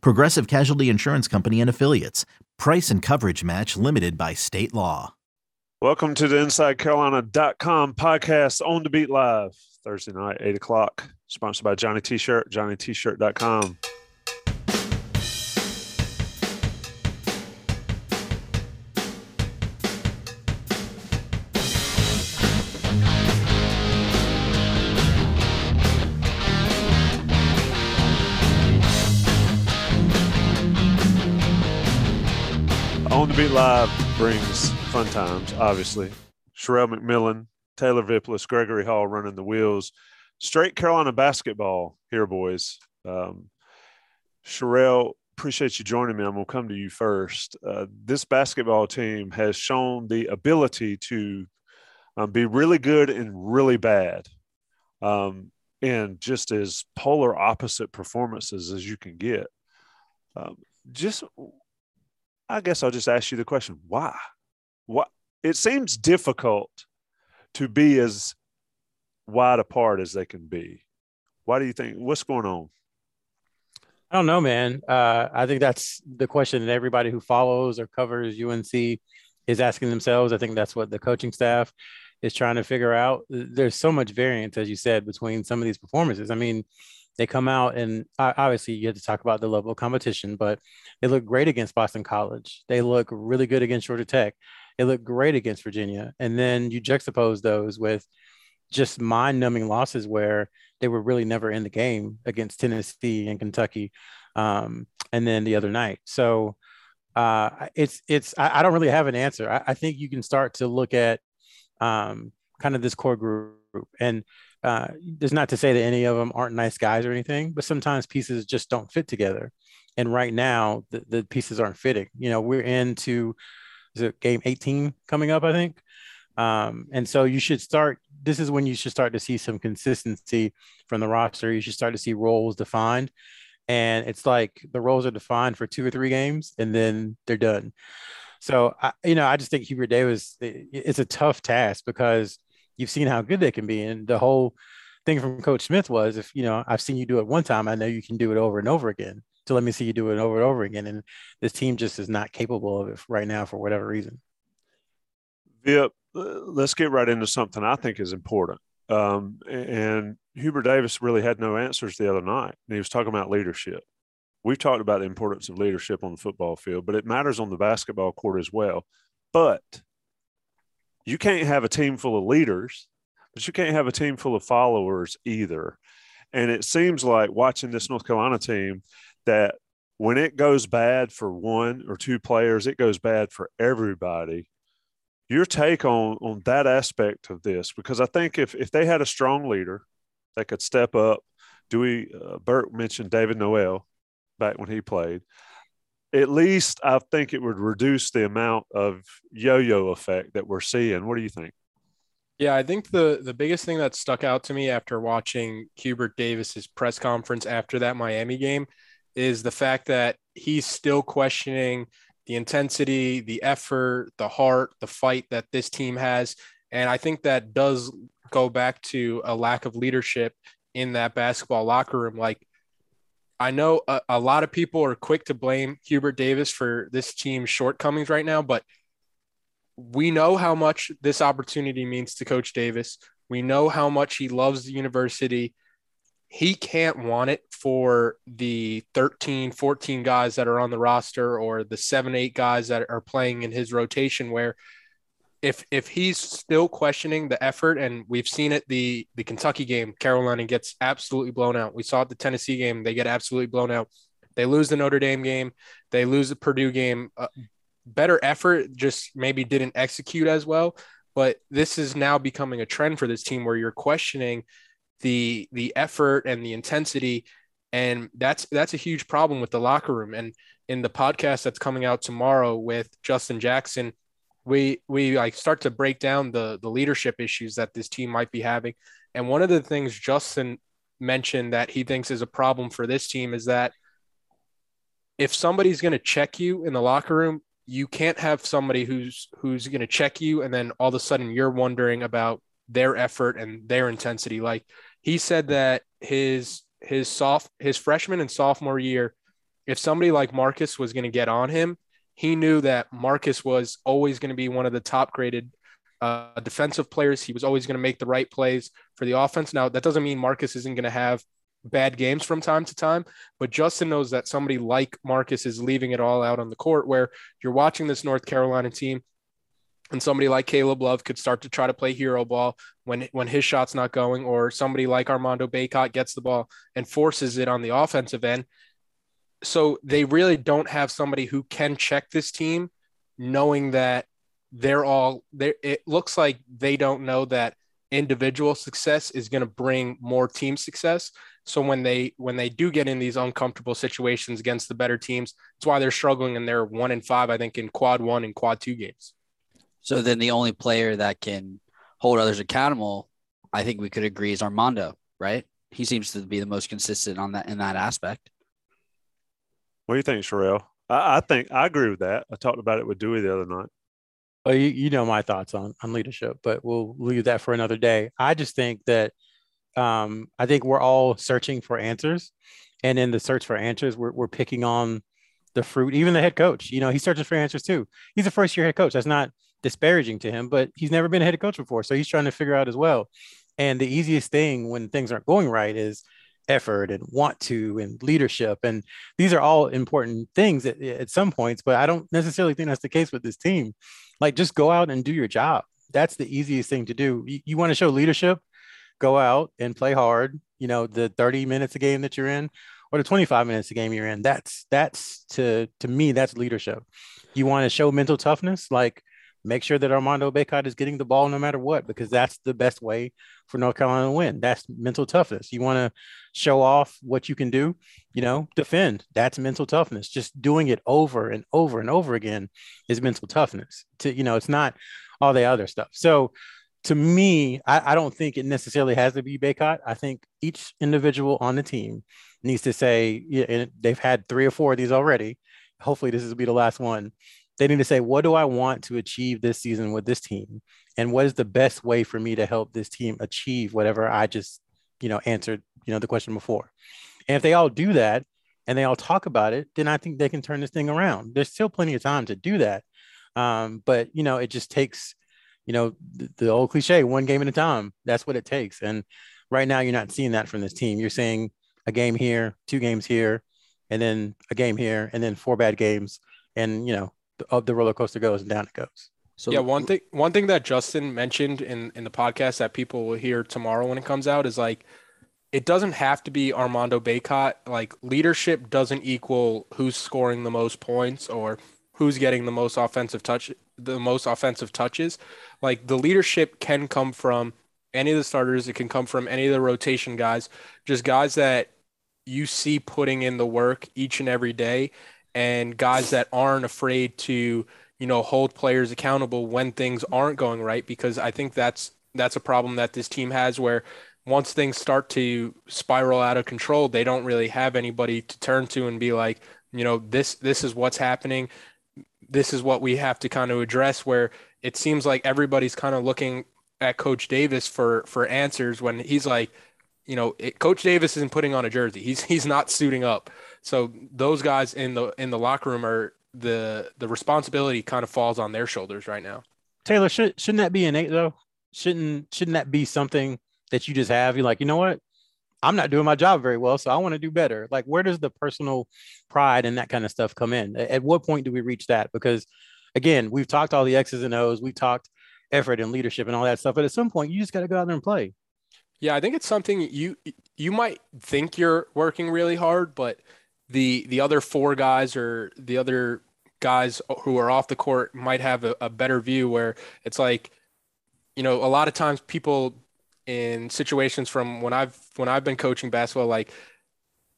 Progressive Casualty Insurance Company and Affiliates. Price and coverage match limited by state law. Welcome to the InsideCarolina.com podcast on the Beat Live, Thursday night, 8 o'clock. Sponsored by Johnny T-Shirt, JohnnyTShirt.com. On the Beat Live brings fun times, obviously. Sherelle McMillan, Taylor Vipolis, Gregory Hall running the wheels. Straight Carolina basketball here, boys. Sherelle, appreciate you joining me. I'm going to come to you first. This basketball team has shown the ability to be really good and really bad, and just as polar opposite performances as you can get. I guess I'll just ask you the question, why? Why? It seems difficult to be as wide apart as they can be. Why do you think? What's going on? I don't know, man. I think that's the question that everybody who follows or covers UNC is asking themselves. I think that's what the coaching staff is trying to figure out. There's so much variance, as you said, between some of these performances. I mean, they come out and obviously you have to talk about the level of competition, but they look great against Boston College. They look really good against Georgia Tech. They look great against Virginia. And then you juxtapose those with just mind-numbing losses where they were really never in the game against Tennessee and Kentucky. And then the other night. So I don't really have an answer. I think you can start to look at kind of this core group, and there's not to say that any of them aren't nice guys or anything, but sometimes pieces just don't fit together. And right now, the pieces aren't fitting. You know, we're into game 18 coming up, I think. And so you should start, this is when you should start to see some consistency from the roster. You should start to see roles defined. And it's like the roles are defined for 2 or 3 games, and then they're done. So, I just think Hubert Davis, it's a tough task because you've seen how good they can be. And the whole thing from Coach Smith was, if, I've seen you do it one time, I know you can do it over and over again. So let me see you do it over and over again. And this team just is not capable of it right now for whatever reason. Yep. Let's get right into something I think is important. And Hubert Davis really had no answers the other night. And he was talking about leadership. We've talked about the importance of leadership on the football field, but it matters on the basketball court as well. But you can't have a team full of leaders, but you can't have a team full of followers either. And it seems like watching this North Carolina team that when it goes bad for 1 or 2 players, it goes bad for everybody. Your take on that aspect of this, because I think if they had a strong leader that could step up, Dewey, Burt mentioned David Noel back when he played. At least I think it would reduce the amount of yo-yo effect that we're seeing. What do you think? Yeah, I think the biggest thing that stuck out to me after watching Hubert Davis's press conference after that Miami game is the fact that he's still questioning the intensity, the effort, the heart, the fight that this team has. And I think that does go back to a lack of leadership in that basketball locker room. Like, I know a lot of people are quick to blame Hubert Davis for this team's shortcomings right now, but we know how much this opportunity means to Coach Davis. We know how much he loves the university. He can't want it for the 13, 14 guys that are on the roster or the 7, 8 guys that are playing in his rotation, where if he's still questioning the effort, and we've seen it, the Kentucky game, Carolina gets absolutely blown out. We saw it the Tennessee game, they get absolutely blown out. They lose the Notre Dame game. They lose the Purdue game. Better effort, just maybe didn't execute as well. But this is now becoming a trend for this team where you're questioning the effort and the intensity. And that's a huge problem with the locker room. And in the podcast that's coming out tomorrow with Justin Jackson, we like start to break down the leadership issues that this team might be having. And one of the things Justin mentioned that he thinks is a problem for this team is that if somebody's going to check you in the locker room, you can't have somebody who's going to check you and then all of a sudden you're wondering about their effort and their intensity. Like he said that his freshman and sophomore year, if somebody like Marcus was going to get on him, he knew that Marcus was always going to be one of the top graded defensive players. He was always going to make the right plays for the offense. Now, that doesn't mean Marcus isn't going to have bad games from time to time, but Justin knows that somebody like Marcus is leaving it all out on the court, where you're watching this North Carolina team and somebody like Caleb Love could start to try to play hero ball when his shot's not going, or somebody like Armando Bacot gets the ball and forces it on the offensive end. So they really don't have somebody who can check this team, knowing that they're all there. It looks like they don't know that individual success is going to bring more team success. So when they do get in these uncomfortable situations against the better teams, it's why they're struggling, and they're 1-5, I think, in quad one and quad two games. So then the only player that can hold others accountable, I think we could agree, is Armando, right? He seems to be the most consistent on that in that aspect. What do you think, Sherelle? I think I agree with that. I talked about it with Dewey the other night. Well, you know my thoughts on leadership, but we'll leave that for another day. I just think that I think we're all searching for answers, and in the search for answers, we're picking on the fruit. Even the head coach, you know, he searches for answers too. He's a first-year head coach. That's not disparaging to him, but he's never been a head coach before, so he's trying to figure out as well. And the easiest thing when things aren't going right is effort and want to and leadership, and these are all important things at some points, but I don't necessarily think that's the case with this team. Like, just go out and do your job. That's the easiest thing to do. You want to show leadership, go out and play hard, you know, the 30 minutes a game that you're in, or the 25 minutes a game you're in. That's to me, that's leadership. You want to show mental toughness, like make sure that Armando Bacot is getting the ball no matter what, because that's the best way for North Carolina to win. That's mental toughness. You want to show off what you can do, you know, defend. That's mental toughness. Just doing it over and over and over again is mental toughness. To, you know, it's not all the other stuff. So to me, I don't think it necessarily has to be Bacot. I think each individual on the team needs to say, and they've had 3 or 4 of these already. Hopefully this will be the last one. They need to say, what do I want to achieve this season with this team? And what is the best way for me to help this team achieve whatever I just, you know, answered, you know, the question before. And if they all do that and they all talk about it, then I think they can turn this thing around. There's still plenty of time to do that. But, you know, it just takes, you know, the old cliche, one game at a time. That's what it takes. And right now you're not seeing that from this team. You're seeing a game here, 2 games here, and then a game here, and then 4 bad games. And, you know, up the roller coaster goes and down it goes. So yeah, one thing that Justin mentioned in the podcast that people will hear tomorrow when it comes out is, like, it doesn't have to be Armando Bacot. Like, leadership doesn't equal who's scoring the most points or who's getting the most offensive touches. Like, the leadership can come from any of the starters. It can come from any of the rotation guys, just guys that you see putting in the work each and every day, and guys that aren't afraid to, you know, hold players accountable when things aren't going right, because I think that's a problem that this team has, where once things start to spiral out of control, they don't really have anybody to turn to and be like, you know, this is what's happening. This is what we have to kind of address, where it seems like everybody's kind of looking at Coach Davis for answers when he's like, you know, Coach Davis isn't putting on a jersey. He's not suiting up. So those guys in the locker room are the responsibility kind of falls on their shoulders right now. Taylor, shouldn't that be innate though? Shouldn't that be something that you just have? You're like, you know what? I'm not doing my job very well, so I want to do better. Like, where does the personal pride and that kind of stuff come in? At what point do we reach that? Because again, we've talked all the X's and O's, we've talked effort and leadership and all that stuff, but at some point you just got to go out there and play. Yeah, I think it's something you might think you're working really hard, but the other 4 guys or the other guys who are off the court might have a better view, where it's like, you know, a lot of times people in situations from when I've been coaching basketball, like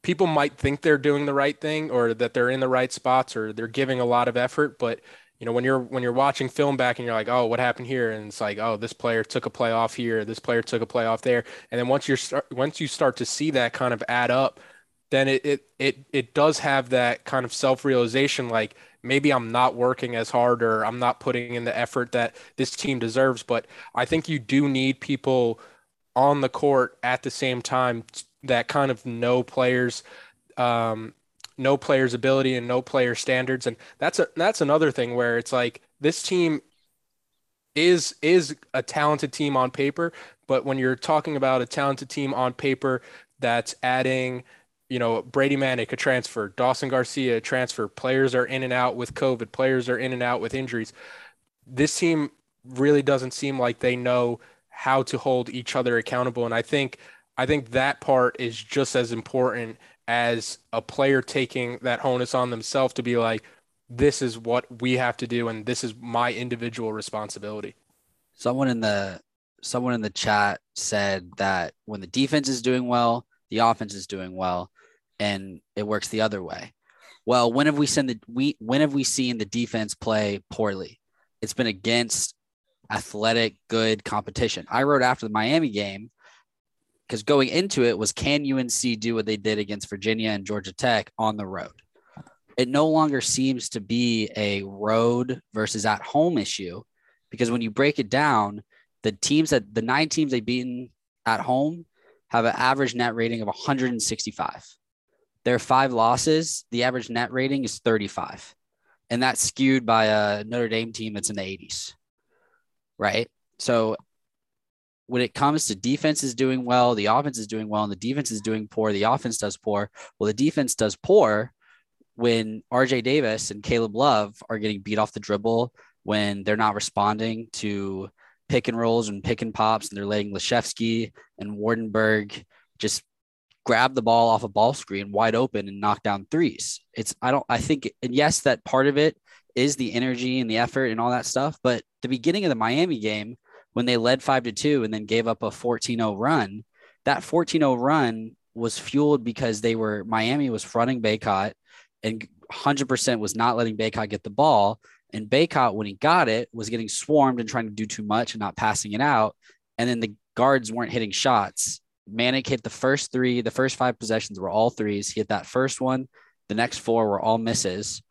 people might think they're doing the right thing or that they're in the right spots or they're giving a lot of effort. But, you know, when you're watching film back and you're like, oh, what happened here? And it's like, oh, this player took a play off here. This player took a play off there. And then once you start to see that kind of add up, then it does have that kind of self-realization, like maybe I'm not working as hard or I'm not putting in the effort that this team deserves. But I think you do need people on the court at the same time that kind of know players' ability and know player standards. And that's another thing where it's like this team is a talented team on paper, but when you're talking about a talented team on paper that's adding – you know, Brady Manek, a transfer, Dawson Garcia, a transfer, players are in and out with COVID, players are in and out with injuries. This team really doesn't seem like they know how to hold each other accountable. And I think that part is just as important as a player taking that onus on themselves to be like, this is what we have to do. And this is my individual responsibility. Someone in the chat said that when the defense is doing well, the offense is doing well, and it works the other way. Well, when have we seen the defense play poorly? It's been against athletic, good competition. I wrote after the Miami game, because going into it was, can UNC do what they did against Virginia and Georgia Tech on the road? It no longer seems to be a road versus at home issue, because when you break it down, the 9 teams they've beaten at home have an average net rating of 165. Their 5 losses, the average net rating is 35. And that's skewed by a Notre Dame team that's in the 80s, right? So when it comes to defense is doing well, the offense is doing well, and the defense is doing poor, the offense does poor. Well, the defense does poor when RJ Davis and Caleb Love are getting beat off the dribble, when they're not responding to pick and rolls and pick and pops, and they're letting Leshevsky and Wardenberg just grab the ball off a ball screen wide open and knock down threes. I think that part of it is the energy and the effort and all that stuff. But the beginning of the Miami game, when they led 5-2 and then gave up a 14-0 run, that 14-0 run was fueled because Miami was fronting Bacot and 100% was not letting Bacot get the ball. And Bacot, when he got it, was getting swarmed and trying to do too much and not passing it out. And then the guards weren't hitting shots. Manek hit the first 3. The first 5 possessions were all 3s. He hit that first one. The next 4 were all misses.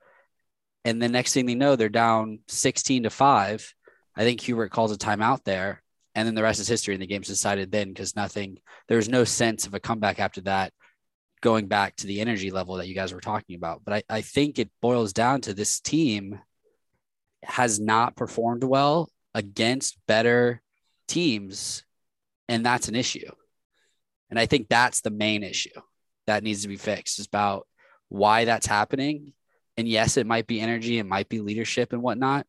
And the next thing they know, they're down 16-5. I think Hubert calls a timeout there. And then the rest is history. And the game's decided then, because there was no sense of a comeback after that, going back to the energy level that you guys were talking about. But I think it boils down to this team has not performed well against better teams, and that's an issue. And I think that's the main issue that needs to be fixed, is about why that's happening. And yes, it might be energy, it might be leadership and whatnot,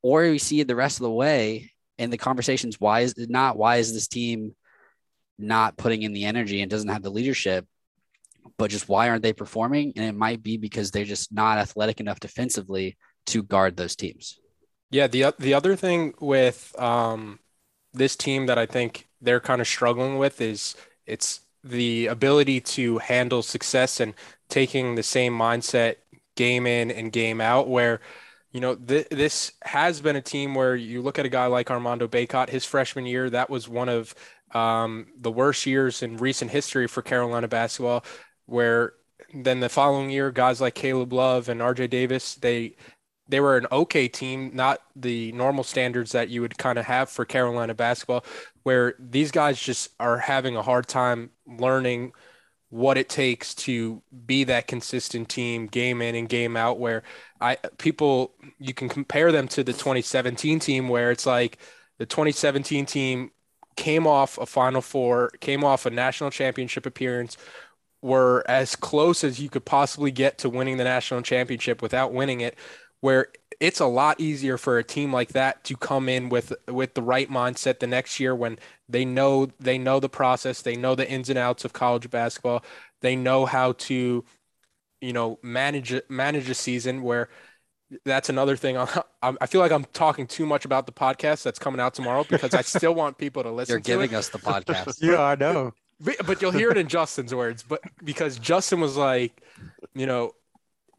or we see the rest of the way and the conversations, why is this team not putting in the energy and doesn't have the leadership, but just why aren't they performing? And it might be because they're just not athletic enough defensively to guard those teams. Yeah, the other thing with this team that I think they're kind of struggling with is it's the ability to handle success and taking the same mindset game in and game out, where, you know, this has been a team where you look at a guy like Armando Bacot, his freshman year, that was one of the worst years in recent history for Carolina basketball, where then the following year, guys like Caleb Love and RJ Davis, they were an okay team, not the normal standards that you would kind of have for Carolina basketball, where these guys just are having a hard time learning what it takes to be that consistent team game in and game out, where you can compare them to the 2017 team, where it's like the 2017 team came off a Final Four, came off a national championship appearance, were as close as you could possibly get to winning the national championship without winning it, where it's a lot easier for a team like that to come in with the right mindset the next year, when they know the process, they know the ins and outs of college basketball, they know how to, you know, manage a season. Where that's another thing. I feel like I'm talking too much about the podcast that's coming out tomorrow, because I still want people to listen to it. You're giving us the podcast. Yeah, I know. But you'll hear it in Justin's words, but because Justin was like, you know,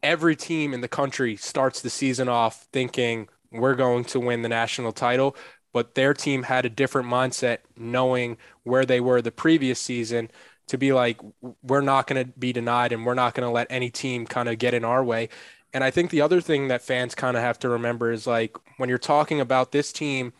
every team in the country starts the season off thinking we're going to win the national title, but their team had a different mindset knowing where they were the previous season to be like, we're not going to be denied and we're not going to let any team kind of get in our way. And I think the other thing that fans kind of have to remember is like, when you're talking about this team,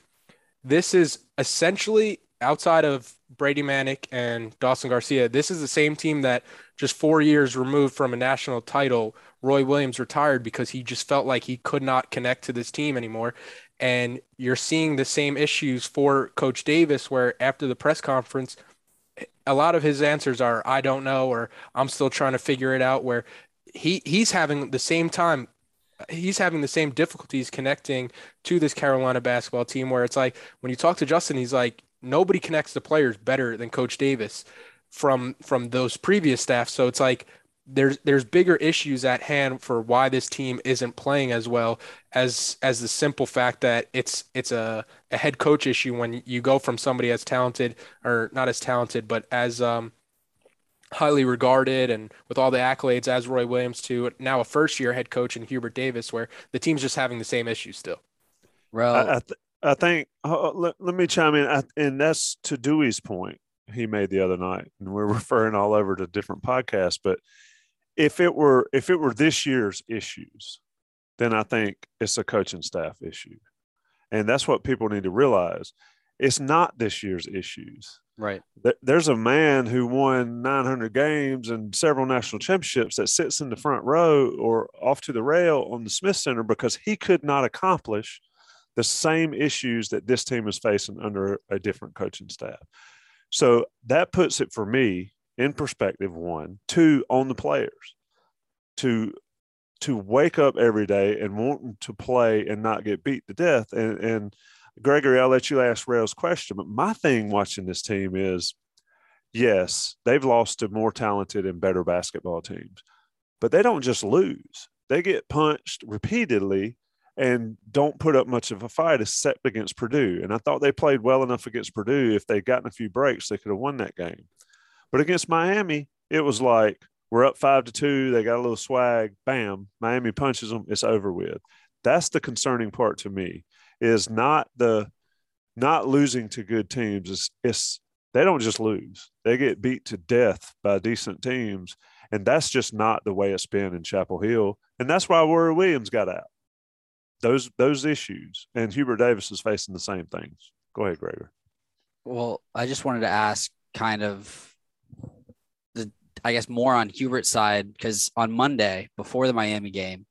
this is essentially outside of Brady Manek and Dawson Garcia, this is the same team that just 4 years removed from a national title, Roy Williams retired because he just felt like he could not connect to this team anymore. And you're seeing the same issues for Coach Davis, where after the press conference, a lot of his answers are, I don't know, or I'm still trying to figure it out, where he's having the same time. He's having the same difficulties connecting to this Carolina basketball team, where it's like, when you talk to Justin, he's like, nobody connects the players better than Coach Davis from those previous staff. So it's like there's bigger issues at hand for why this team isn't playing as well as the simple fact that it's a head coach issue when you go from somebody as talented, or not as talented, but as highly regarded and with all the accolades as Roy Williams to now a first-year head coach in Hubert Davis, where the team's just having the same issues still. I think let me chime in, and that's to Dewey's point he made the other night, and we're referring all over to different podcasts. But if it were this year's issues, then I think it's a coaching staff issue, and that's what people need to realize. It's not this year's issues, right? There's a man who won 900 games and several national championships that sits in the front row or off to the rail on the Smith Center because he could not accomplish the same issues that this team is facing under a different coaching staff. So that puts it, for me, in perspective, 1, 2, on the players to wake up every day and want to play and not get beat to death. And Gregory, I'll let you ask Rail's question, but my thing watching this team is, yes, they've lost to more talented and better basketball teams, but they don't just lose. They get punched repeatedly and don't put up much of a fight, except against Purdue. And I thought they played well enough against Purdue. If they'd gotten a few breaks, they could have won that game. But against Miami, it was like, we're up 5-2. They got a little swag. Bam. Miami punches them. It's over with. That's the concerning part to me, is not losing to good teams. It's they don't just lose. They get beat to death by decent teams. And that's just not the way it's been in Chapel Hill. And that's why Roy Williams got out. Those issues, and Hubert Davis is facing the same things. Go ahead, Gregor. Well, I just wanted to ask kind of more on Hubert's side, because on Monday before the Miami game,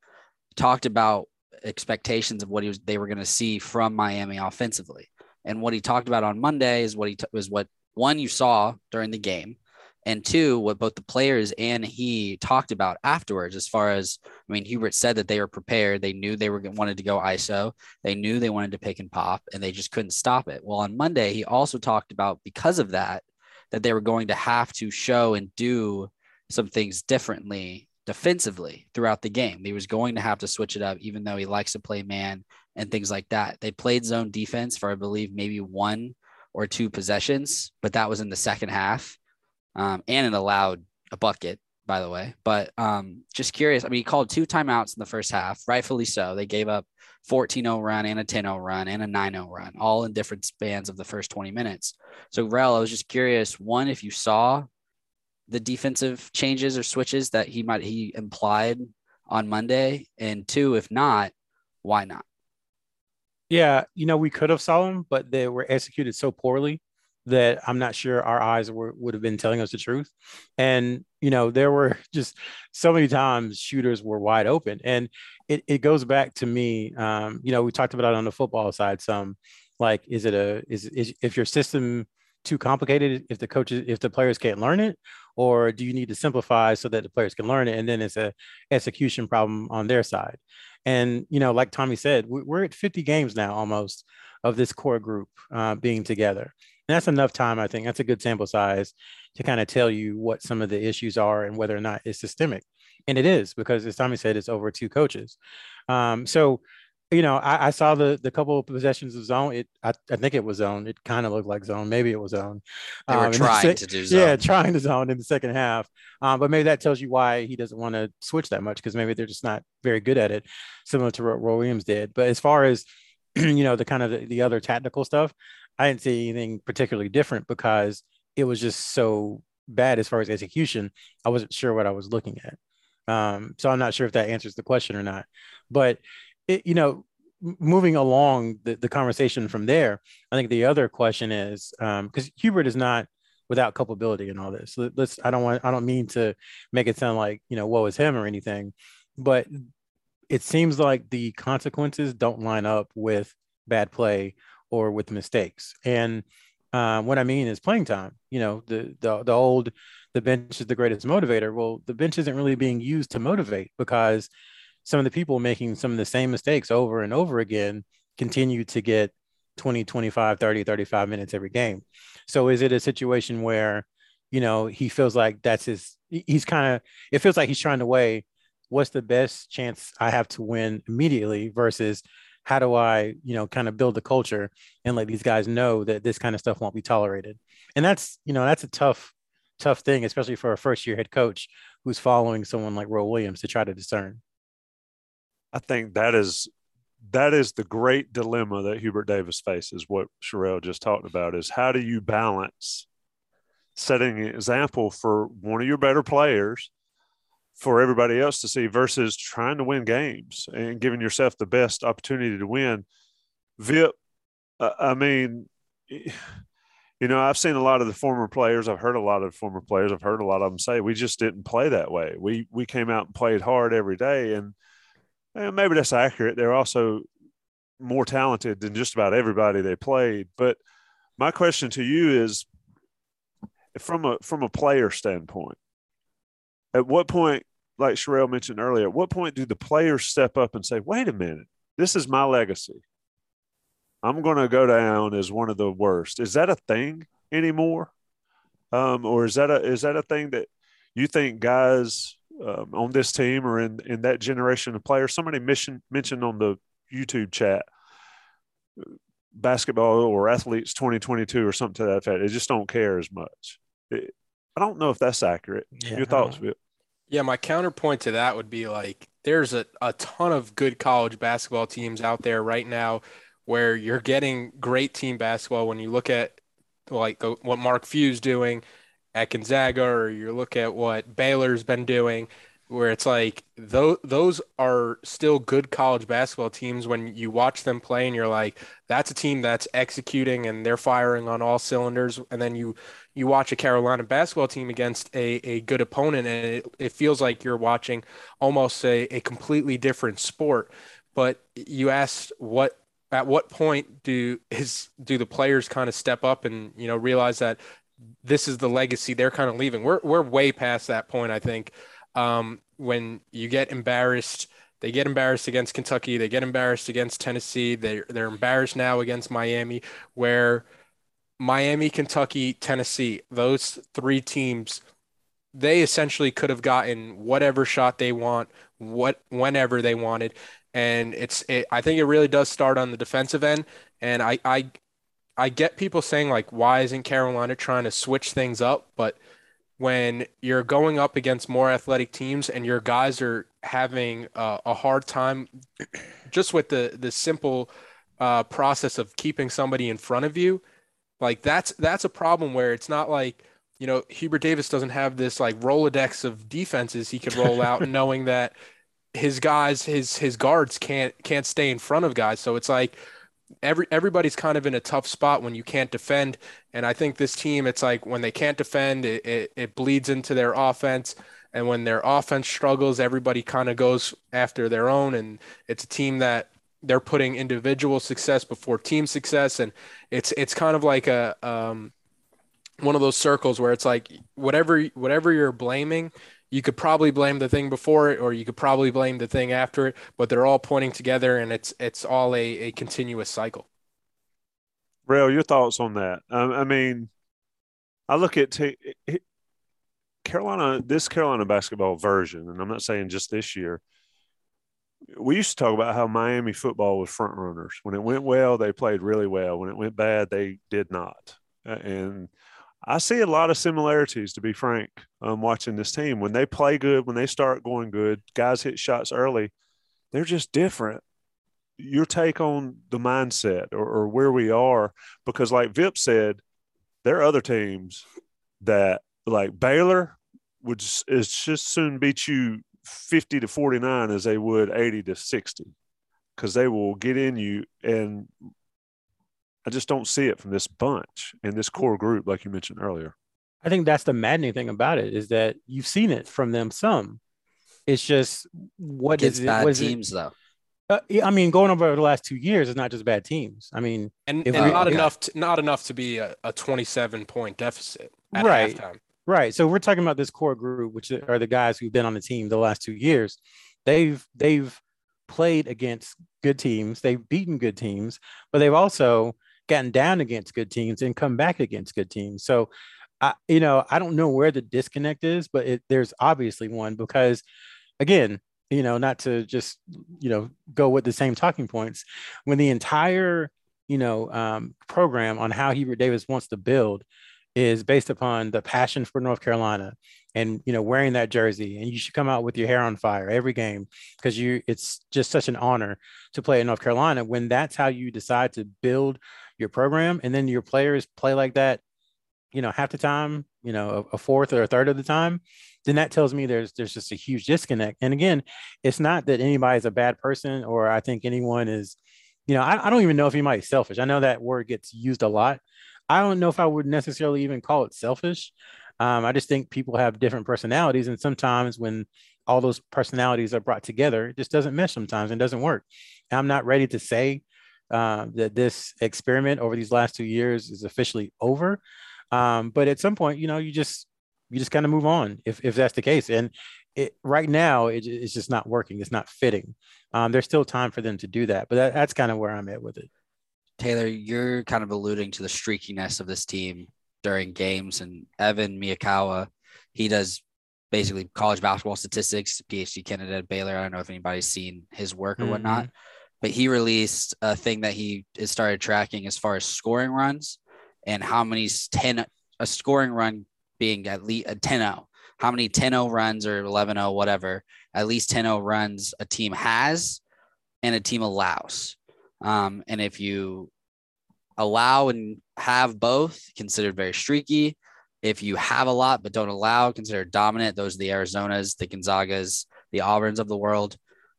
talked about expectations of what they were going to see from Miami offensively. And what he talked about on Monday is what you saw during the game, and 2, what both the players and he talked about afterwards, as far as, Hubert said that they were prepared. They knew they wanted to go ISO. They knew they wanted to pick and pop, and they just couldn't stop it. Well, on Monday, he also talked about, because of that they were going to have to show and do some things differently defensively throughout the game. He was going to have to switch it up, even though he likes to play man and things like that. They played zone defense for, I believe, maybe 1 or 2 possessions, but that was in the second half. And it allowed a bucket, by the way. But just curious. He called 2 timeouts in the first half, rightfully so. They gave up 14-0 run and a 10-0 run and a 9-0 run, all in different spans of the first 20 minutes. So, Rel, I was just curious, 1, if you saw the defensive changes or switches that he implied on Monday, and 2, if not, why not? Yeah, we could have saw them, but they were executed so poorly that I'm not sure our eyes would have been telling us the truth. And, there were just so many times shooters were wide open. And it goes back to me, we talked about it on the football side some, like, is if your system too complicated, if the players can't learn it, or do you need to simplify so that the players can learn it? And then it's a execution problem on their side. And, like Tommy said, we're at 50 games now almost of this core group being together. And that's enough time, I think. That's a good sample size to kind of tell you what some of the issues are and whether or not it's systemic. And it is, because as Tommy said, it's over 2 coaches. So you know, I saw the couple of possessions of zone. I think it was zone. It kind of looked like zone. Maybe it was zone. They were trying to do zone. Yeah, trying to zone in the second half. But maybe that tells you why he doesn't want to switch that much, because maybe they're just not very good at it, similar to what Roy Williams did. But as far as, you know, the kind of the other tactical stuff, I didn't see anything particularly different because it was just so bad as far as execution. I wasn't sure what I was looking at. So I'm not sure if that answers the question or not. But it, you know, moving along the conversation from there, I think the other question is, because Hubert is not without culpability in all this. I don't mean to make it sound like, you know, woe is him or anything, but it seems like the consequences don't line up with bad play or with mistakes. And what I mean is playing time. You know, the bench is the greatest motivator. Well, the bench isn't really being used to motivate because some of the people making some of the same mistakes over and over again continue to get 20, 25, 30, 35 minutes every game. So is it a situation where, you know, he feels like that's his, it feels like he's trying to weigh what's the best chance I have to win immediately versus how do I, you know, kind of build the culture and let these guys know that this kind of stuff won't be tolerated. And that's, you know, that's a tough thing, especially for a first year head coach who's following someone like Roy Williams to try to discern. I think that is the great dilemma that Hubert Davis faces, what Sherelle just talked about, is how do you balance setting an example for one of your better players for everybody else to see versus trying to win games and giving yourself the best opportunity to win. Vip, I mean, you know, I've seen a lot of the former players. I've heard a lot of the former players. I've heard a lot of them say, we just didn't play that way. We came out and played hard every day. And maybe that's accurate. They're also more talented than just about everybody they played. But my question to you is, from a player standpoint, at what point, like Sherelle mentioned earlier, at what point do the players step up and say, wait a minute, this is my legacy. I'm going to go down as one of the worst. Is that a thing anymore? Or is that a thing that you think guys on this team or in that generation of players? Somebody mentioned on the YouTube chat, basketball or athletes 2022 or something to that effect. They just don't care as much. I don't know if that's accurate. Yeah. Your thoughts, Bill? Yeah, my counterpoint to that would be like there's a ton of good college basketball teams out there right now where you're getting great team basketball. When you look at like what Mark Few's doing at Gonzaga, or you look at what Baylor's been doing, where it's like those are still good college basketball teams. When you watch them play and you're like, that's a team that's executing and they're firing on all cylinders. And then you watch a Carolina basketball team against a good opponent, and it feels like you're watching almost a completely different sport. But you asked at what point do the players kind of step up and, you know, realize that this is the legacy they're kind of leaving. We're way past that point, I think. When you get embarrassed, they get embarrassed against Kentucky, they get embarrassed against Tennessee, they're embarrassed now against Miami, where Miami, Kentucky, Tennessee, those three teams, they essentially could have gotten whatever shot they want, whenever they wanted. And I think it really does start on the defensive end. And I get people saying like, why isn't Carolina trying to switch things up? But when you're going up against more athletic teams and your guys are having a hard time just with the simple process of keeping somebody in front of you, like that's a problem where it's not like, you know, Hubert Davis doesn't have this like Rolodex of defenses he could roll out knowing that his guys, his guards can't stay in front of guys. So it's like, everybody's kind of in a tough spot when you can't defend. And I think this team, it's like when they can't defend, it bleeds into their offense. And when their offense struggles, everybody kind of goes after their own. And it's a team that they're putting individual success before team success. And it's kind of like a one of those circles where it's like whatever you're blaming, you could probably blame the thing before it, or you could probably blame the thing after it, but they're all pointing together, and it's all a continuous cycle. Rail, your thoughts on that? I mean, I look at Carolina, this Carolina basketball version, and I'm not saying just this year, we used to talk about how Miami football was front runners. When it went well, they played really well. When it went bad, they did not. And I see a lot of similarities, to be frank, watching this team. When they play good, when they start going good, guys hit shots early, they're just different. Your take on the mindset or where we are, because like Vip said, there are other teams that like Baylor would just soon beat you 50-49 as they would 80-60, because they will get in you. And I just don't see it from this bunch and this core group, like you mentioned earlier. I think that's the maddening thing about it, is that you've seen it from them some. It's just what is it? Bad teams, though. I mean, going over the last 2 years, it's not just bad teams. I mean, not enough to be a 27-point deficit at halftime. Right. So we're talking about this core group, which are the guys who've been on the team the last 2 years. They've played against good teams. They've beaten good teams, but they've also gotten down against good teams and come back against good teams. So, I don't know where the disconnect is, but there's obviously one, because, again, not to just, go with the same talking points, when the entire, program on how Hubert Davis wants to build is based upon the passion for North Carolina and, wearing that jersey, and you should come out with your hair on fire every game because it's just such an honor to play in North Carolina. When that's how you decide to build your program, and then your players play like that, half the time, a fourth or a third of the time, then that tells me there's just a huge disconnect. And again, it's not that anybody's a bad person, or I think anyone is, I don't even know if anybody's selfish. I know that word gets used a lot. I don't know if I would necessarily even call it selfish. I just think people have different personalities. And sometimes when all those personalities are brought together, it just doesn't mesh sometimes and doesn't work. And I'm not ready to say that this experiment over these last 2 years is officially over. But at some point, you just kind of move on if that's the case. And right now, it's just not working. It's not fitting. There's still time for them to do that. But that's kind of where I'm at with it. Taylor, you're kind of alluding to the streakiness of this team during games. And Evan Miyakawa, he does basically college basketball statistics, PhD candidate at Baylor. I don't know if anybody's seen his work or whatnot, but he released a thing that he has started tracking as far as scoring runs and how many a scoring run being at least a 10-0, how many 10-0 runs or 11-0, whatever, at least 10-0 runs a team has and a team allows. And if you allow and have both, considered very streaky. If you have a lot but don't allow, considered dominant. Those are the Arizonas, the Gonzagas, the Auburns of the world.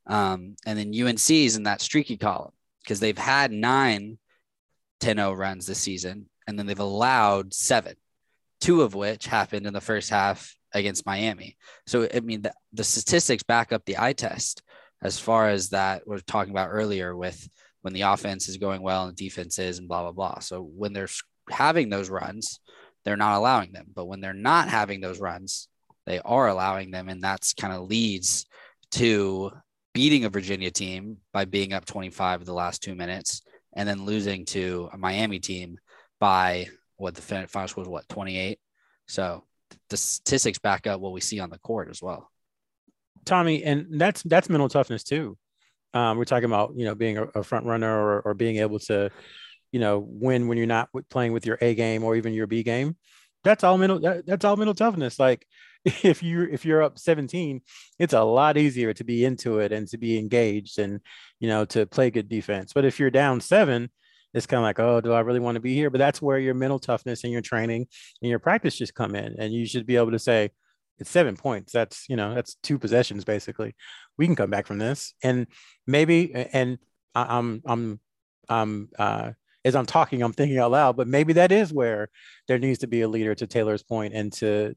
And then UNC's in that streaky column, because they've had 9 10-0 runs this season, and then they've allowed 7, 2 of which happened in the first half against Miami. So, I mean, the statistics back up the eye test as far as that we're talking about earlier with – when the offense is going well and defense is and blah, blah, blah. So when they're having those runs, they're not allowing them. But when they're not having those runs, they are allowing them. And that's kind of leads to beating a Virginia team by being up 25 of the last 2 minutes, and then losing to a Miami team by what the final score was, 28. So the statistics back up what we see on the court as well. Tommy, and that's mental toughness too. We're talking about, being a front runner or being able to, win when you're not playing with your A game or even your B game. That's all mental toughness. Like if you're up 17, it's a lot easier to be into it and to be engaged and, to play good defense. But if you're down 7, it's kind of like, oh, do I really want to be here? But that's where your mental toughness and your training and your practice just come in. And you should be able to say, it's 7 points. That's, that's 2 possessions, basically. We can come back from this. And maybe, and as I'm talking, I'm thinking out loud, but maybe that is where there needs to be a leader, to Taylor's point and to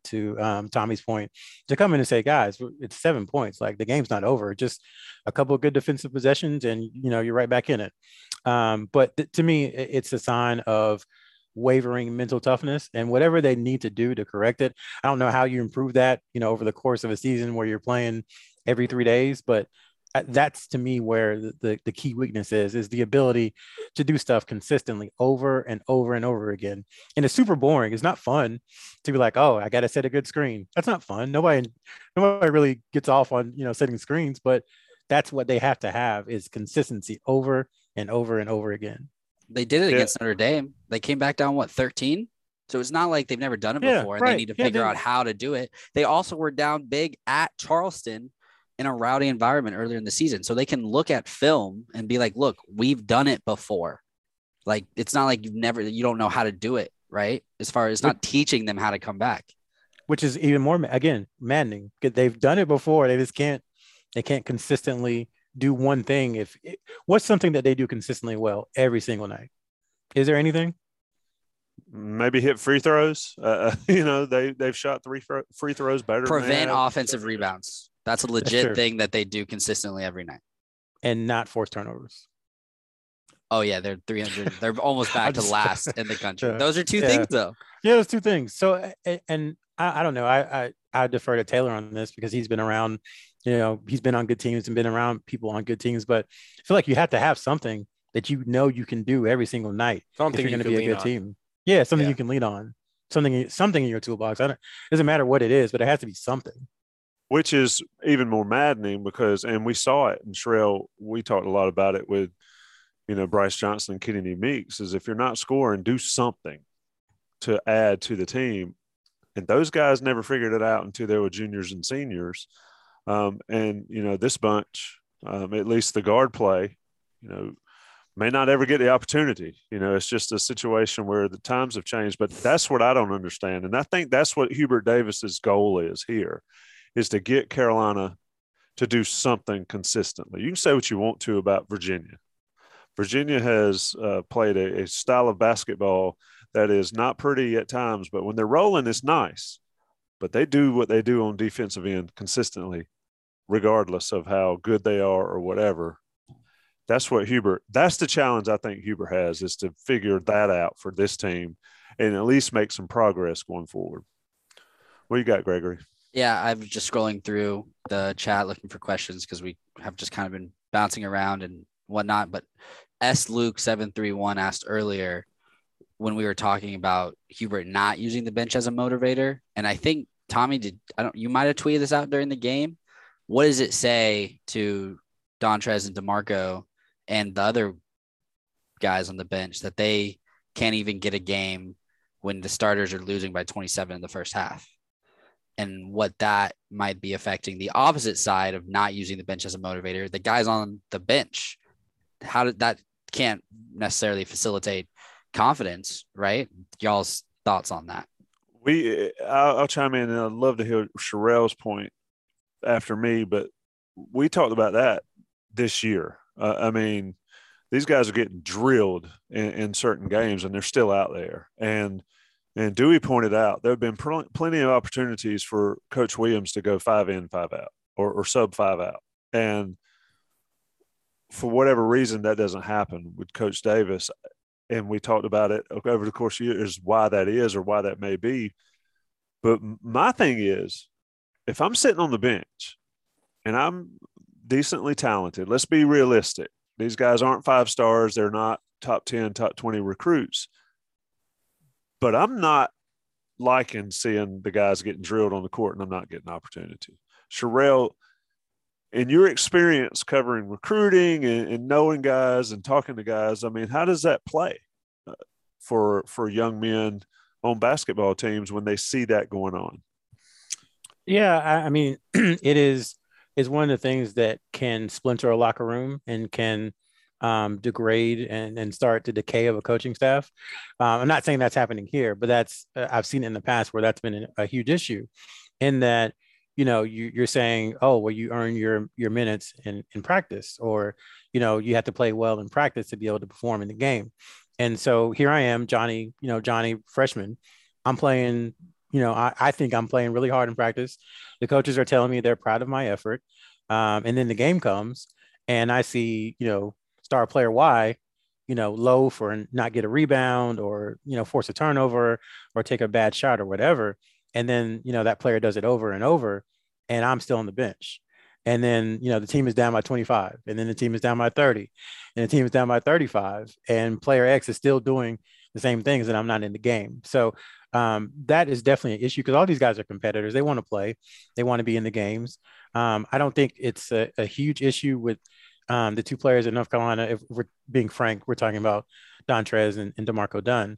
Tommy's point, to come in and say, guys, it's 7 points. Like, the game's not over. Just a couple of good defensive possessions and, you're right back in it. But to me, it's a sign of wavering mental toughness, and whatever they need to do to correct it. I don't know how you improve that, over the course of a season where you're playing every 3 days, but that's to me where the key weakness is the ability to do stuff consistently over and over and over again. And it's super boring. It's not fun to be like, oh, I got to set a good screen. That's not fun. Nobody really gets off on, setting screens, but that's what they have to have, is consistency over and over and over again. They did it against Notre Dame. They came back down, 13? So it's not like they've never done it before, and they need to figure out how to do it. They also were down big at Charleston in a rowdy environment earlier in the season. So they can look at film and be like, look, we've done it before. Like, it's not like you don't know how to do it, right? As far as not teaching them how to come back. Which is even more, again, maddening. They've done it before. They just can't consistently do one thing. What's something that they do consistently well every single night? Is there anything? Maybe hit free throws. They've shot three free throws better. Prevent offensive rebounds. That's a legit thing that they do consistently every night. And not force turnovers. Oh yeah, they're 300. They're almost back to last in the country. Those are two things though. Yeah, those two things. So, and I don't know. I defer to Taylor on this because he's been around. He's been on good teams and been around people on good teams. But I feel like you have to have something that you can do every single night. Something you're going to be a good team. Yeah, something you can lean on. Something in your toolbox. It doesn't matter what it is, but it has to be something. Which is even more maddening because, and we saw it in Sherelle, we talked a lot about it with, Bryce Johnson and Kenny Meeks, is if you're not scoring, do something to add to the team. And those guys never figured it out until they were juniors and seniors. This bunch, at least the guard play, may not ever get the opportunity. It's just a situation where the times have changed, but that's what I don't understand. And I think that's what Hubert Davis's goal is here, is to get Carolina to do something consistently. You can say what you want to about Virginia. Virginia has played a style of basketball that is not pretty at times, but when they're rolling, it's nice. But they do what they do on defensive end consistently, regardless of how good they are or whatever. That's what that's the challenge I think Hubert has, is to figure that out for this team and at least make some progress going forward. What you got, Gregory? Yeah, I'm just scrolling through the chat looking for questions because we have just kind of been bouncing around and whatnot. But S. Luke 731 asked earlier when we were talking about Hubert not using the bench as a motivator, and I think Tommy you might have tweeted this out during the game. What does it say to Dontrez and DeMarco and the other guys on the bench that they can't even get a game when the starters are losing by 27 in the first half? And what that might be affecting the opposite side of not using the bench as a motivator, the guys on the bench, that can't necessarily facilitate confidence, right? Y'all's thoughts on that? I'll chime in, and I'd love to hear Sherelle's point after me, but we talked about that this year. These guys are getting drilled in certain games, and they're still out there. And Dewey pointed out there have been plenty of opportunities for Coach Williams to go 5 in, 5 out, or sub 5 out. And for whatever reason, that doesn't happen with Coach Davis. And we talked about it over the course of years, why that is or why that may be. But my thing is, if I'm sitting on the bench and I'm decently talented, let's be realistic. These guys aren't 5 stars. They're not top 10, top 20 recruits. But I'm not liking seeing the guys getting drilled on the court and I'm not getting opportunity. Sherelle, in your experience covering recruiting and knowing guys and talking to guys, how does that play for young men on basketball teams when they see that going on? Yeah, it is one of the things that can splinter a locker room and can degrade and start to decay of a coaching staff. I'm not saying that's happening here, but I've seen it in the past where that's been a huge issue in that, you're saying, oh, well, you earn your minutes in practice, or, you have to play well in practice to be able to perform in the game. And so here I am, Johnny freshman, I'm playing, I think I'm playing really hard in practice. The coaches are telling me they're proud of my effort. And then the game comes and I see, star player Y, low for not get a rebound or, force a turnover or take a bad shot or whatever. And then, that player does it over and over and I'm still on the bench. And then, the team is down by 25 and then the team is down by 30 and the team is down by 35 and player X is still doing the same things and I'm not in the game. So That is definitely an issue because all these guys are competitors. They want to play. They want to be in the games. I don't think it's a huge issue with the two players in North Carolina. If we're being frank, we're talking about Dontrez and DeMarco Dunn.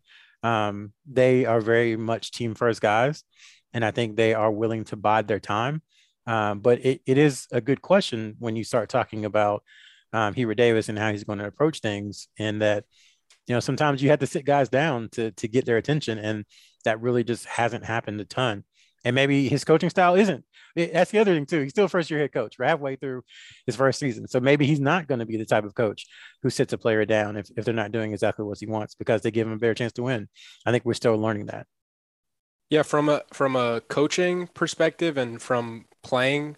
They are very much team first guys, and I think they are willing to bide their time. But it is a good question when you start talking about Hubert Davis and how he's going to approach things, and that, you know, sometimes you have to sit guys down to get their attention, and that really just hasn't happened a ton. And maybe his coaching style isn't. That's the other thing too. He's still a first-year head coach. We're halfway through his first season, so maybe he's not going to be the type of coach who sits a player down if they're not doing exactly what he wants because they give him a better chance to win. I think we're still learning that. Yeah, from a coaching perspective and from playing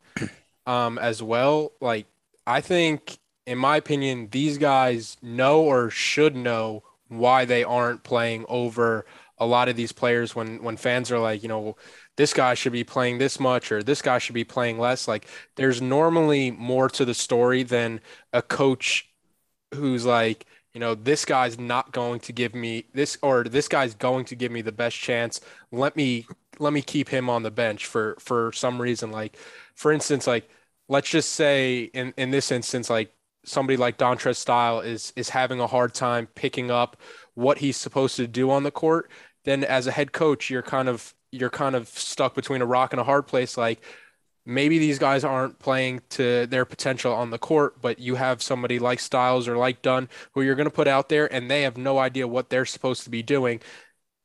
as well. Like, I think, in my opinion, these guys know or should know why they aren't playing over a lot of these players when fans are like, you know, this guy should be playing this much or this guy should be playing less. Like, there's normally more to the story than a coach who's like, you know, this guy's not going to give me this, or this guy's going to give me the best chance. Let me keep him on the bench for some reason. Like, for instance, like, let's just say in this instance, like, somebody like Dontrez Styles is having a hard time picking up what he's supposed to do on the court. Then as a head coach, you're kind of stuck between a rock and a hard place. Like, maybe these guys aren't playing to their potential on the court, but you have somebody like Styles or like Dunn who you're going to put out there, and they have no idea what they're supposed to be doing,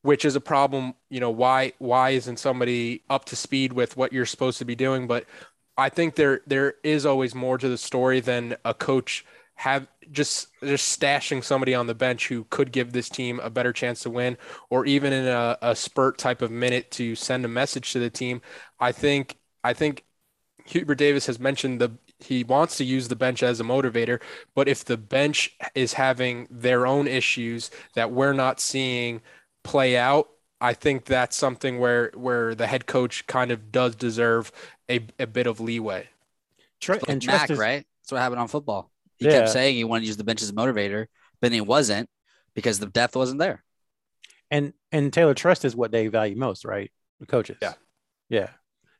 which is a problem. You know, why isn't somebody up to speed with what you're supposed to be doing? But I think there is always more to the story than a coach have just stashing somebody on the bench who could give this team a better chance to win, or even in a spurt type of minute to send a message to the team. I think Hubert Davis has mentioned he wants to use the bench as a motivator, but if the bench is having their own issues that we're not seeing play out, I think that's something where the head coach kind of does deserve a bit of leeway. And Mac, right? That's what happened on football. He kept saying he wanted to use the bench as a motivator, but he wasn't because the depth wasn't there. And Taylor, trust is what they value most, right? The coaches. Yeah.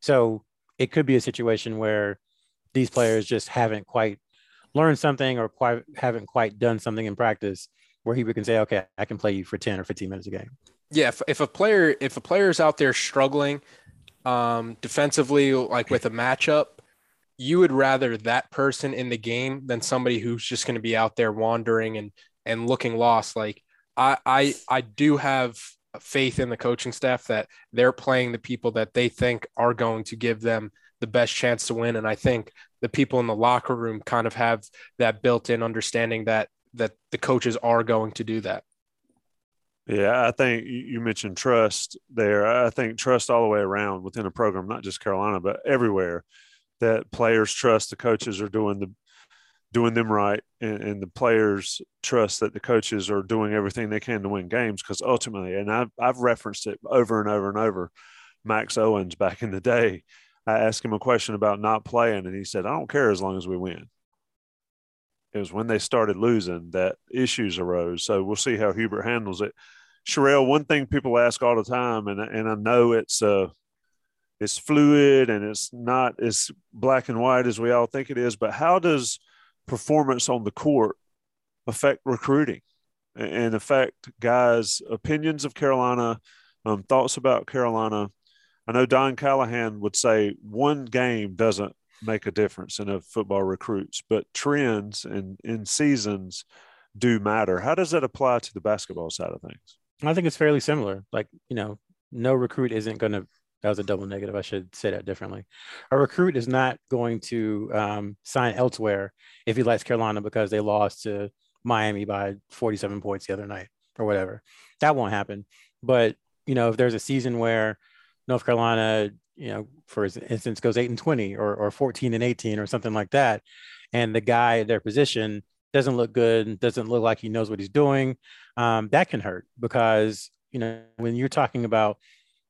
So it could be a situation where these players just haven't quite learned something or haven't quite done something in practice where he can say, okay, I can play you for 10 or 15 minutes a game. Yeah. If a player is out there struggling defensively, like with a matchup, you would rather that person in the game than somebody who's just going to be out there wandering and looking lost. Like, I do have faith in the coaching staff that they're playing the people that they think are going to give them the best chance to win. And I think the people in the locker room kind of have that built-in understanding that the coaches are going to do that. Yeah, I think you mentioned trust there. I think trust all the way around within a program, not just Carolina, but everywhere, that players trust the coaches are doing them right, and the players trust that the coaches are doing everything they can to win games, because ultimately, and I've referenced it over and over and over, Max Owens back in the day, I asked him a question about not playing, and he said, I don't care as long as we win. It was when they started losing that issues arose, so we'll see how Hubert handles it. Sherelle, one thing people ask all the time, and I know it's fluid and it's not as black and white as we all think it is, but how does performance on the court affect recruiting and affect guys' opinions of Carolina, thoughts about Carolina? I know Don Callahan would say one game doesn't make a difference in a football recruits, but trends and in seasons do matter. How does that apply to the basketball side of things? I think it's fairly similar. Like, you know, no recruit isn't going to — that was a double negative. I should say that differently. A recruit is not going to sign elsewhere if he likes Carolina because they lost to Miami by 47 points the other night or whatever. That won't happen. But, you know, if there's a season where North Carolina, you know, for instance, goes 8-20 or 14-18 or something like that, and the guy at their position doesn't look good, doesn't look like he knows what he's doing, that can hurt because, you know, when you're talking about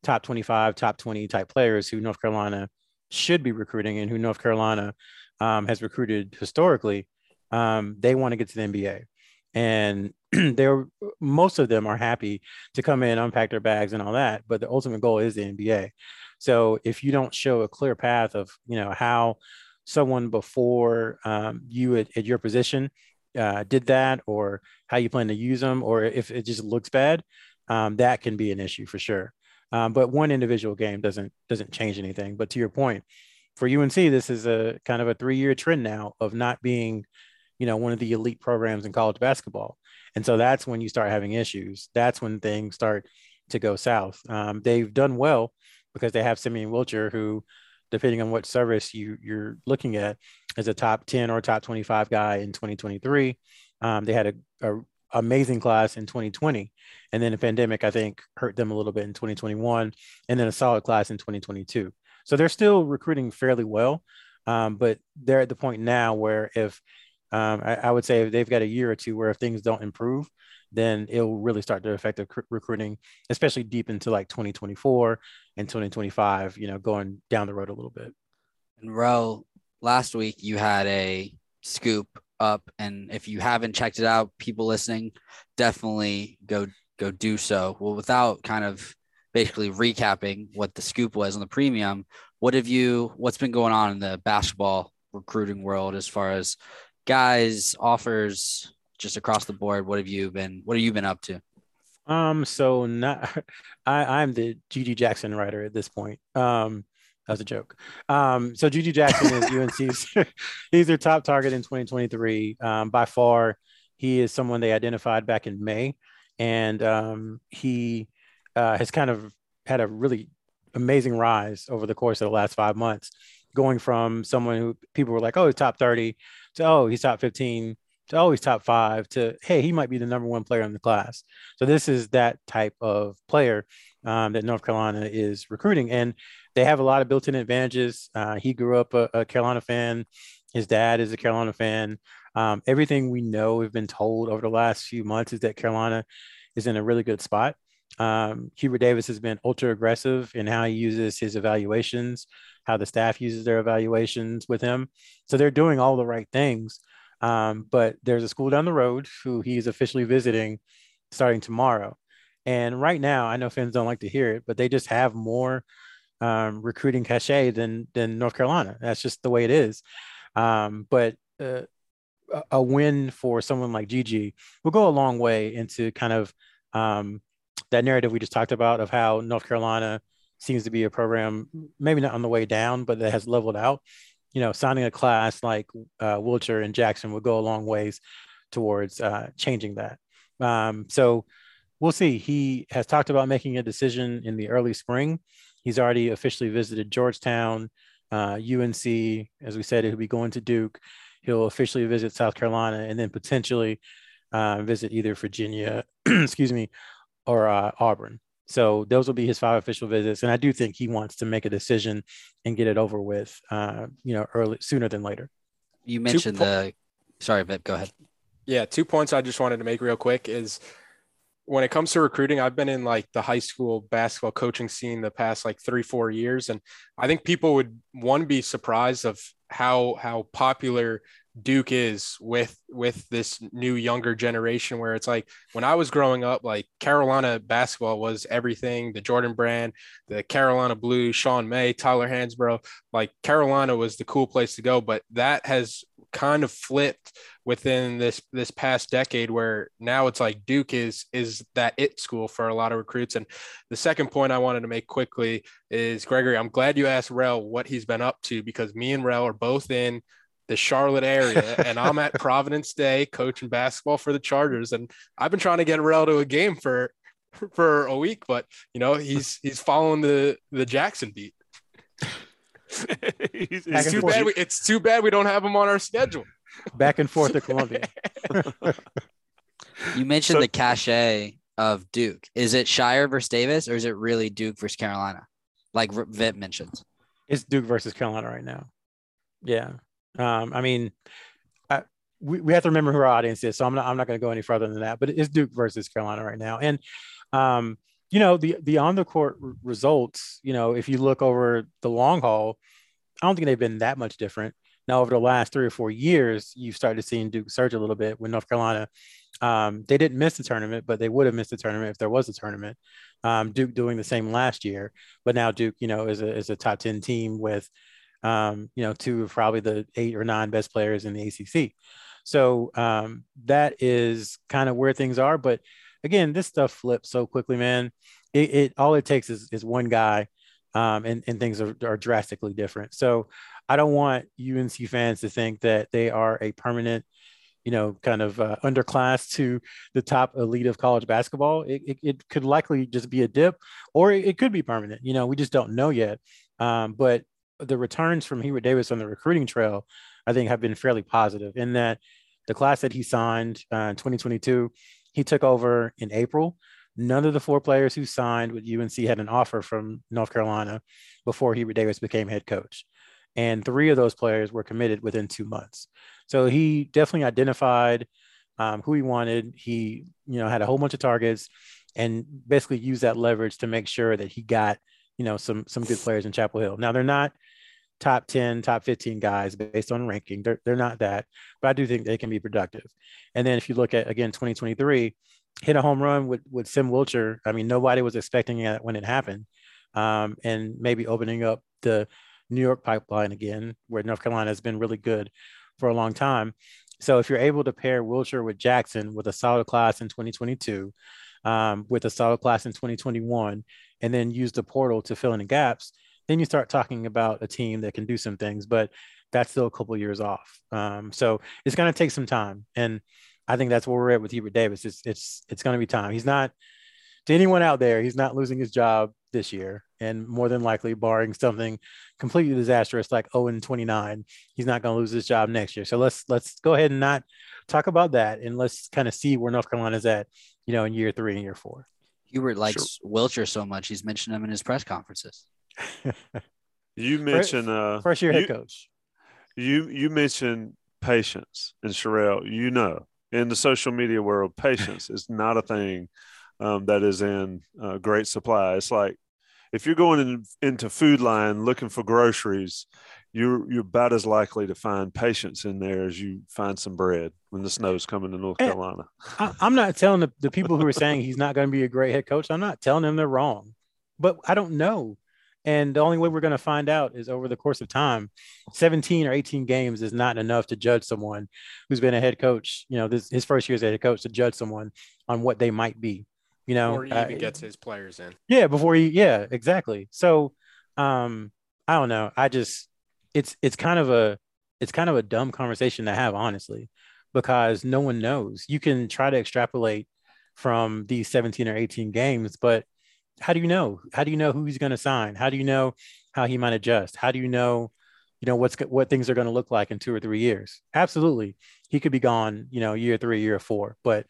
top 25, top 20 type players who North Carolina should be recruiting and who North Carolina has recruited historically, they want to get to the NBA. And most of them are happy to come in, unpack their bags and all that. But the ultimate goal is the NBA. So if you don't show a clear path of, you know, how someone before you at your position did that, or how you plan to use them, or if it just looks bad, that can be an issue for sure. But one individual game doesn't change anything. But to your point, for UNC, this is a kind of a 3-year trend now of not being, you know, one of the elite programs in college basketball. And so that's when you start having issues. That's when things start to go south. They've done well because they have Simeon Wilcher, who, depending on what service you're looking at, is a top 10 or top 25 guy in 2023. They had a amazing class in 2020, and then the pandemic, I think, hurt them a little bit in 2021, and then a solid class in 2022. So they're still recruiting fairly well, but they're at the point now where if I would say they've got a year or two where if things don't improve, then it'll really start to affect the recruiting, especially deep into like 2024 and 2025, you know, going down the road a little bit. And Ro, last week you had a scoop up, and if you haven't checked it out, people listening, definitely go do so. Well, without kind of basically recapping what the scoop was on the premium, what's been going on in the basketball recruiting world as far as guys, offers, just across the board? What have you been up to? I'm the GG Jackson writer at this point. That was a joke. So GG Jackson is UNC's, he's their top target in 2023. By far, he is someone they identified back in May. And he has kind of had a really amazing rise over the course of the last 5 months, going from someone who people were like, oh, he's top 30, to, oh, he's top 15, to always top 5, to, hey, he might be the number one player in the class. So this is that type of player that North Carolina is recruiting. And they have a lot of built-in advantages. He grew up a Carolina fan. His dad is a Carolina fan. Everything we know, we've been told over the last few months, is that Carolina is in a really good spot. Hubert Davis has been ultra aggressive in how he uses his evaluations, how the staff uses their evaluations with him. So they're doing all the right things. But there's a school down the road who he's officially visiting starting tomorrow. And right now, I know fans don't like to hear it, but they just have more recruiting cachet than North Carolina. That's just the way it is. But a win for someone like Gigi will go a long way into kind of that narrative we just talked about of how North Carolina seems to be a program, maybe not on the way down, but that has leveled out. You know, signing a class like Wilcher and Jackson would go a long ways towards changing that. So we'll see. He has talked about making a decision in the early spring. He's already officially visited Georgetown, UNC. As we said, he'll be going to Duke. He'll officially visit South Carolina, and then potentially visit either Virginia, or Auburn. So those will be his 5 official visits. And I do think he wants to make a decision and get it over with, sooner than later. You mentioned sorry, Vip, go ahead. Yeah. 2 points I just wanted to make real quick is when it comes to recruiting, I've been in like the high school basketball coaching scene the past like 3-4 years. And I think people would be surprised of how popular Duke is with this new younger generation, where it's like when I was growing up, like Carolina basketball was everything. The Jordan Brand, the Carolina Blue, Sean May, Tyler Hansbrough, like Carolina was the cool place to go. But that has kind of flipped within this past decade, where now it's like Duke is that it school for a lot of recruits. And the second point I wanted to make quickly is, Gregory, I'm glad you asked Rel what he's been up to, because me and Rel are both in the Charlotte area, and I'm at Providence Day coaching basketball for the Chargers. And I've been trying to get Rel to a game for a week, but you know, he's following the Jackson beat. It's too bad we don't have him on our schedule. Back and forth to Columbia. You mentioned the cachet of Duke. Is it Shire versus Davis, or is it really Duke versus Carolina? Like Vip mentioned, it's Duke versus Carolina right now. Yeah. We have to remember who our audience is, so I'm not going to go any further than that. But it's Duke versus Carolina right now, and the on the court results. You know, if you look over the long haul, I don't think they've been that much different. Now, over the last 3 or 4 years, you've started seeing Duke surge a little bit when North Carolina They didn't miss the tournament, but they would have missed the tournament if there was a tournament. Duke doing the same last year, but now Duke, is a top 10 team with, two of probably the 8 or 9 best players in the ACC. So that is kind of where things are. But again, this stuff flips so quickly, man. It all it takes is one guy, and things are drastically different. So I don't want UNC fans to think that they are a permanent, underclass to the top elite of college basketball. It could likely just be a dip, or it could be permanent. We just don't know yet. But the returns from Hubert Davis on the recruiting trail, I think, have been fairly positive in that the class that he signed in 2022, he took over in April. None of the 4 players who signed with UNC had an offer from North Carolina before Hubert Davis became head coach. And 3 of those players were committed within 2 months. So he definitely identified who he wanted. He, had a whole bunch of targets and basically used that leverage to make sure that he got, some good players in Chapel Hill. Now, they're not top 10, top 15 guys based on ranking. They're not that, but I do think they can be productive. And then if you look at, again, 2023, hit a home run with Sim Wilcher. I mean, nobody was expecting that when it happened, and maybe opening up the New York pipeline again, where North Carolina has been really good for a long time. So if you're able to pair Wilcher with Jackson with a solid class in 2022, with a solid class in 2021, and then use the portal to fill in the gaps, then you start talking about a team that can do some things, but that's still a couple of years off. So it's going to take some time. And I think that's where we're at with Hubert Davis. It's going to be time. He's not, to anyone out there, he's not losing his job this year. And more than likely, barring something completely disastrous like 0-29, he's not going to lose his job next year. So let's go ahead and not talk about that, and let's kind of see where North Carolina's at, in year 3 and year 4. Hubert likes Wilcher so much, he's mentioned him in his press conferences. You mentioned first-year head coach. You mentioned patience, and Sherelle, in the social media world, patience is not a thing that is in great supply. It's like if you're going into food line looking for groceries, you're about as likely to find patience in there as you find some bread when the snow's coming to North Carolina. I'm not telling the people who are saying he's not going to be a great head coach. I'm not telling them they're wrong, but I don't know. And the only way we're going to find out is over the course of time. 17 or 18 games is not enough to judge someone who's been a head coach, his first year as a head coach, to judge someone on what they might be, Before he even gets his players in. Yeah, exactly. So I don't know. I just it's kind of a dumb conversation to have, honestly, because no one knows. You can try to extrapolate from these 17 or 18 games, but how do you know? How do you know who he's going to sign? How do you know how he might adjust? How do you know, what things are going to look like in 2 or 3 years? Absolutely. He could be gone, year 3, year 4. But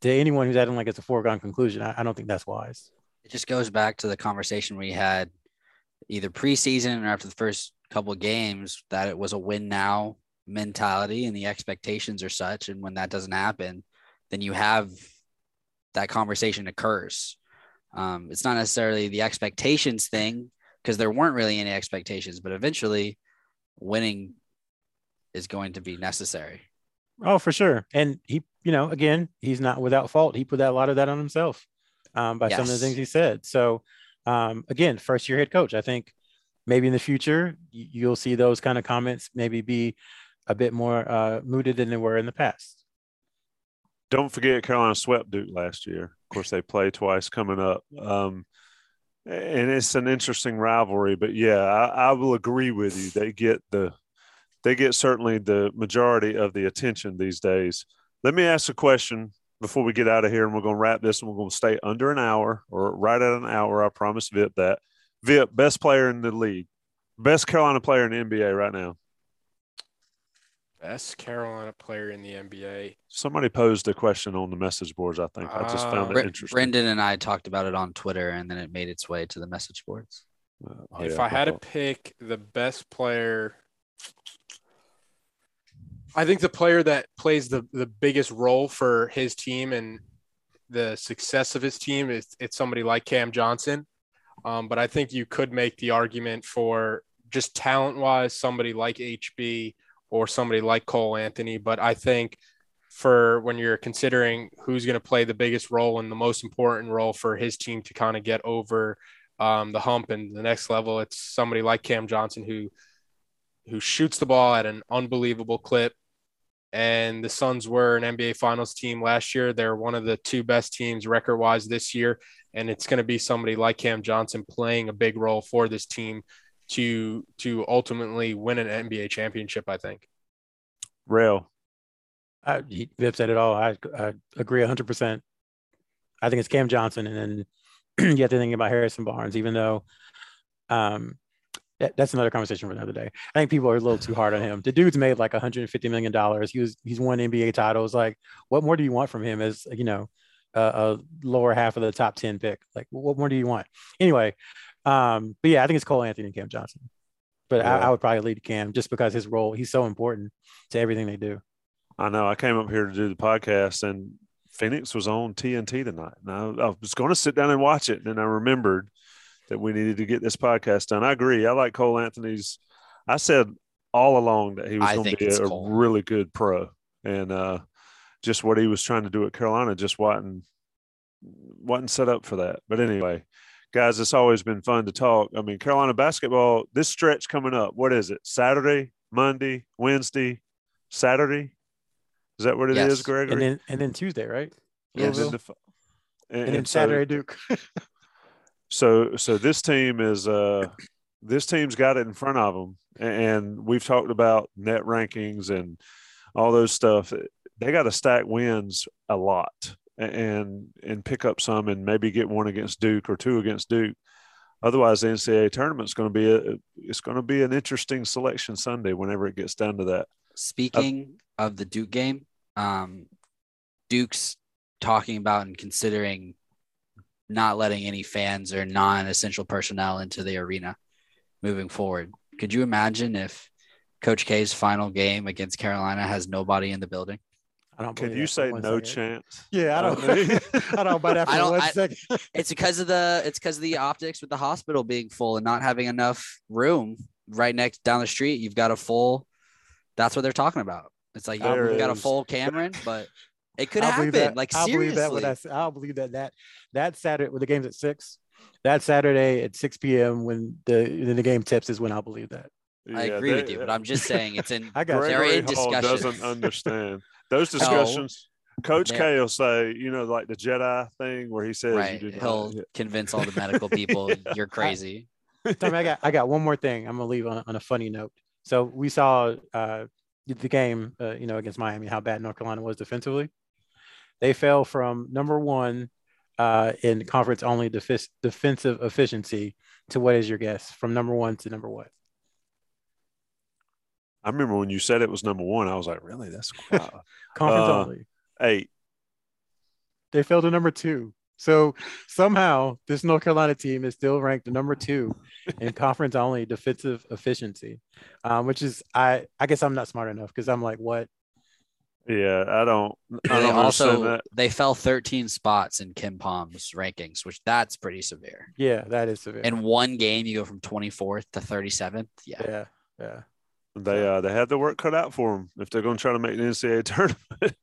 to anyone who's acting like it's a foregone conclusion, I don't think that's wise. It just goes back to the conversation we had either preseason or after the first couple of games, that it was a win now mentality and the expectations are such. And when that doesn't happen, then you have that conversation occurs. It's not necessarily the expectations thing, because there weren't really any expectations, but eventually winning is going to be necessary. Oh, for sure. And he, again, he's not without fault. He put a lot of that on himself by some of the things he said. So again, first year head coach, I think maybe in the future, you'll see those kind of comments maybe be a bit more mooted than they were in the past. Don't forget, Carolina swept Duke last year. Of course, they play twice coming up. And it's an interesting rivalry. But, yeah, I will agree with you. They get certainly the majority of the attention these days. Let me ask a question before we get out of here, and we're going to wrap this, and we're going to stay under an hour, or right at an hour. I promise Vip that. Vip, best player in the league, best Carolina player in the NBA right now. Best Carolina player in the NBA. Somebody posed a question on the message boards, I think. I just found it interesting. Brendan and I talked about it on Twitter, and then it made its way to the message boards. If I had to pick the best player, I think the player that plays the biggest role for his team and the success of his team is somebody like Cam Johnson. But I think you could make the argument for just talent-wise, somebody like HB – or somebody like Cole Anthony. But I think for when you're considering who's going to play the biggest role and the most important role for his team to kind of get over the hump and the next level. It's somebody like Cam Johnson who shoots the ball at an unbelievable clip. And the Suns were an NBA Finals team last year. They're one of the two best teams record-wise this year. And it's going to be somebody like Cam Johnson playing a big role for this team to ultimately win an NBA championship, I think. Real. Vip said it all. I agree 100%. I think it's Cam Johnson. And then you have to think about Harrison Barnes, even though that's another conversation for another day. I think people are a little too hard on him. The dude's made like $150 million. He's won NBA titles. Like, what more do you want from him as, you know, a lower half of the top 10 pick? Like, what more do you want? Anyway, but yeah, I think it's Cole Anthony and Cam Johnson. But yeah. I would probably lead Cam just because his role, he's so important to everything they do. I know. I came up here to do the podcast, and Phoenix was on TNT tonight. And I was going to sit down and watch it, and then I remembered that we needed to get this podcast done. I agree. I like Cole Anthony's. I said all along that he was going to be a really good pro, and just what he was trying to do at Carolina just wasn't set up for that. But anyway, guys, it's always been fun to talk. I mean, Carolina basketball, this stretch coming up, what is it? Saturday, Monday, Wednesday, Saturday? Is that what it is, Gregory? And then Tuesday, right? Yes. And then Saturday, Duke. So this team is this team's got it in front of them, and we've talked about net rankings and all those stuff. They got to stack wins a lot and pick up some and maybe get one against Duke or two against Duke. Otherwise, the NCAA tournament's going to be it's going to be an interesting selection Sunday whenever it gets down to that. Speaking of the Duke game, Duke's talking about and considering not letting any fans or non-essential personnel into the arena moving forward. Could you imagine if Coach K's final game against Carolina has nobody in the building? I don't. Can you say no chance? Yeah, I don't. I don't. But after 1 second, it's because of the optics with the hospital being full and not having enough room right next down the street. You've got a full. That's what they're talking about. It's like you've got a full Cameron, but. It could happen. That, like, seriously. I'll believe that Saturday, when the game's at 6, that Saturday at 6 p.m. when the game tips is when I'll believe that. Yeah, I agree with you, but I'm just saying it's in Gregory Hall doesn't understand. Those discussions, Coach K will say, you know, like the Jedi thing where he says. Right, he'll convince all the medical people you're crazy. Tommy, I got one more thing. I'm going to leave on a funny note. So we saw the game, you know, against Miami, how bad North Carolina was defensively. They fell from number one in conference only defensive efficiency to what is your guess? From number one to number what? I remember when you said it was number one, I was like, really? That's wow. Conference only. 8. They fell to number 2. So somehow this North Carolina team is still ranked number 2 in conference only defensive efficiency, which is I guess I'm not smart enough because I'm like, what? Yeah, I don't also that. They fell 13 spots in KenPom's rankings, which that's pretty severe. Yeah, that is severe. In one game, you go from 24th to 37th. Yeah. They had their work cut out for them if they're going to try to make the NCAA tournament.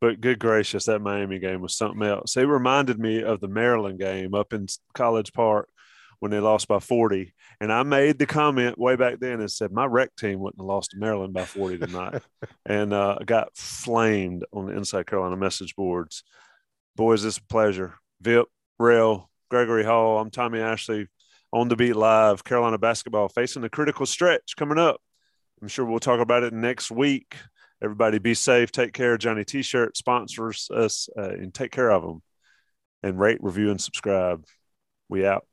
But good gracious, that Miami game was something else. It reminded me of the Maryland game up in College Park when they lost by 40. And I made the comment way back then and said, my rec team wouldn't have lost to Maryland by 40 tonight. And got flamed on the Inside Carolina message boards. Boys, it's a pleasure. Vip, Rail, Gregory Hall, I'm Tommy Ashley, on the beat live, Carolina basketball facing the critical stretch coming up. I'm sure we'll talk about it next week. Everybody be safe. Take care. Johnny T-Shirt sponsors us, and take care of them. And rate, review, and subscribe. We out.